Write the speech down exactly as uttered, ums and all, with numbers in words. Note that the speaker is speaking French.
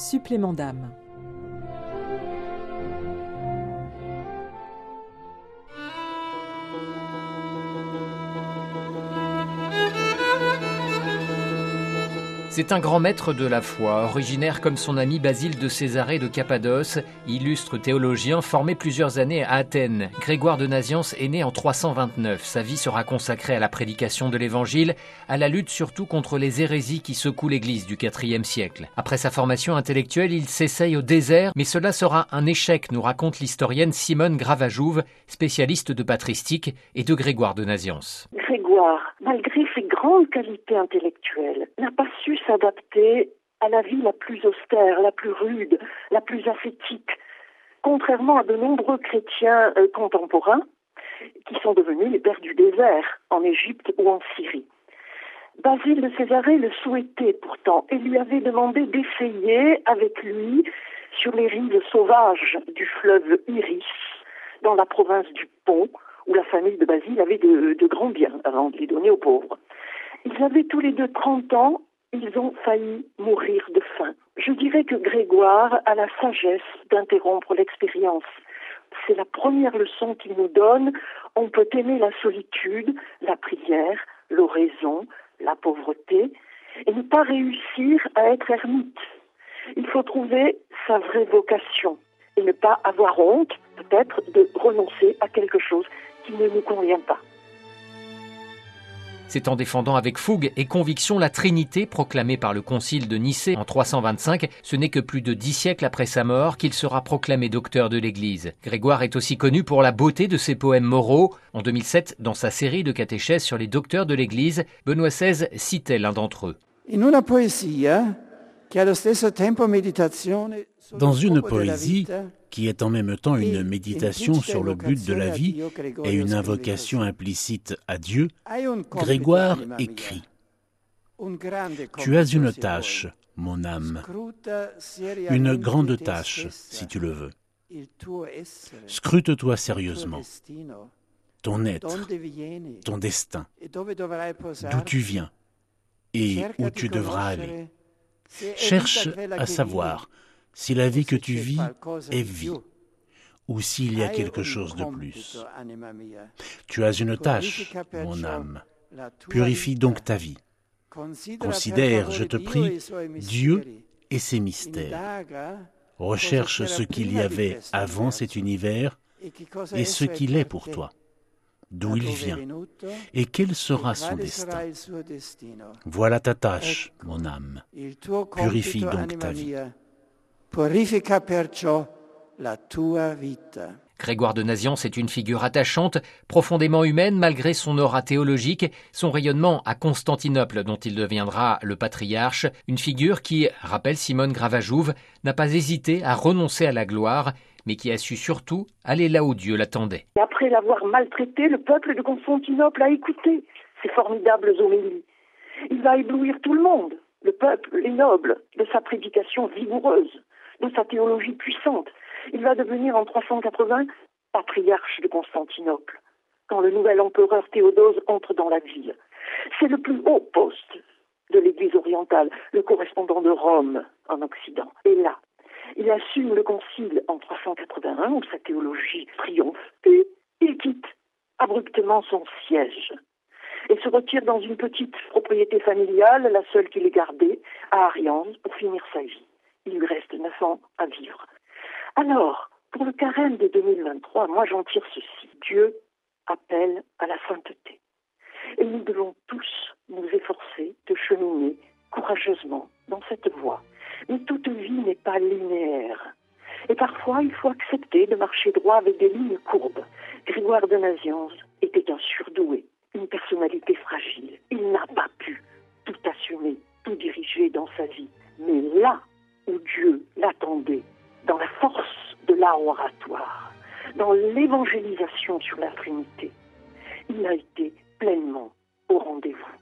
Supplément d'âme. C'est un grand maître de la foi, originaire comme son ami Basile de Césarée de Cappadoce, illustre théologien formé plusieurs années à Athènes. Grégoire de Nazianze est né en trois cent vingt-neuf. Sa vie sera consacrée à la prédication de l'Évangile, à la lutte surtout contre les hérésies qui secouent l'Église du quatrième siècle. Après sa formation intellectuelle, il s'essaye au désert, mais cela sera un échec, nous raconte l'historienne Simone Gravajouve, spécialiste de patristique et de Grégoire de Nazianze. Grégoire, malgré ses grandes qualités intellectuelles, n'a pas su s'adapter à la vie la plus austère, la plus rude, la plus ascétique, contrairement à de nombreux chrétiens euh, contemporains qui sont devenus les pères du désert en Égypte ou en Syrie. Basile de Césarée le souhaitait pourtant et lui avait demandé d'essayer avec lui sur les rives sauvages du fleuve Iris, dans la province du Pont, où la famille de Basile avait de, de grands biens avant de les donner aux pauvres. Ils avaient tous les deux trente ans, ils ont failli mourir de faim. Je dirais que Grégoire a la sagesse d'interrompre l'expérience. C'est la première leçon qu'il nous donne. On peut aimer la solitude, la prière, l'oraison, la pauvreté, et ne pas réussir à être ermite. Il faut trouver sa vraie vocation et ne pas avoir honte, peut-être, de renoncer à quelque chose qui ne nous convient pas. C'est en défendant avec fougue et conviction la Trinité proclamée par le Concile de Nicée en trois cent vingt-cinq, ce n'est que plus de dix siècles après sa mort qu'il sera proclamé docteur de l'Église. Grégoire est aussi connu pour la beauté de ses poèmes moraux. En deux mille sept, dans sa série de catéchèses sur les docteurs de l'Église, Benoît seize citait l'un d'entre eux. In una poesia, che allo stesso tempo meditazione... Dans une poésie qui est en même temps une méditation sur le but de la vie et une invocation implicite à Dieu, Grégoire écrit « Tu as une tâche, mon âme, une grande tâche, si tu le veux. Scrute-toi sérieusement, ton être, ton destin, d'où tu viens et où tu devras aller. Cherche à savoir si la vie que tu vis est vie, ou s'il y a quelque chose de plus. Tu as une tâche, mon âme, purifie donc ta vie. Considère, je te prie, Dieu et ses mystères. Recherche ce qu'il y avait avant cet univers et ce qu'il est pour toi, d'où il vient, et quel sera son destin. Voilà ta tâche, mon âme, purifie donc ta vie. Purifica perciò la tua vita. Grégoire de Nazianze est une figure attachante, profondément humaine malgré son aura théologique, son rayonnement à Constantinople dont il deviendra le patriarche, une figure qui, rappelle Simone Gravajouve, n'a pas hésité à renoncer à la gloire, mais qui a su surtout aller là où Dieu l'attendait. Après l'avoir maltraité, le peuple de Constantinople a écouté ses formidables homélies. Il va éblouir tout le monde, le peuple, les nobles, de sa prédication vigoureuse, de sa théologie puissante. Il va devenir en trois cent quatre-vingts patriarche de Constantinople, quand le nouvel empereur Théodose entre dans la ville. C'est le plus haut poste de l'Église orientale, le correspondant de Rome en Occident. Et là, il assume le concile en trois cent quatre-vingt-un, où sa théologie triomphe, puis il quitte abruptement son siège et se retire dans une petite propriété familiale, la seule qu'il ait gardée, à Ariane, pour finir sa vie. Il lui reste neuf ans à vivre. Alors, pour le carême de deux mille vingt-trois, moi j'en tire ceci. Dieu appelle à la sainteté. Et nous devons tous nous efforcer de cheminer courageusement dans cette voie. Mais toute vie n'est pas linéaire. Et parfois, il faut accepter de marcher droit avec des lignes courbes. Grégoire de Nazianze était un surdoué, une personnalité fragile. Il n'a pas pu tout assumer, tout diriger dans sa vie. Mais là où Dieu l'attendait, dans la force de l'art oratoire, dans l'évangélisation sur la Trinité, il a été pleinement au rendez-vous.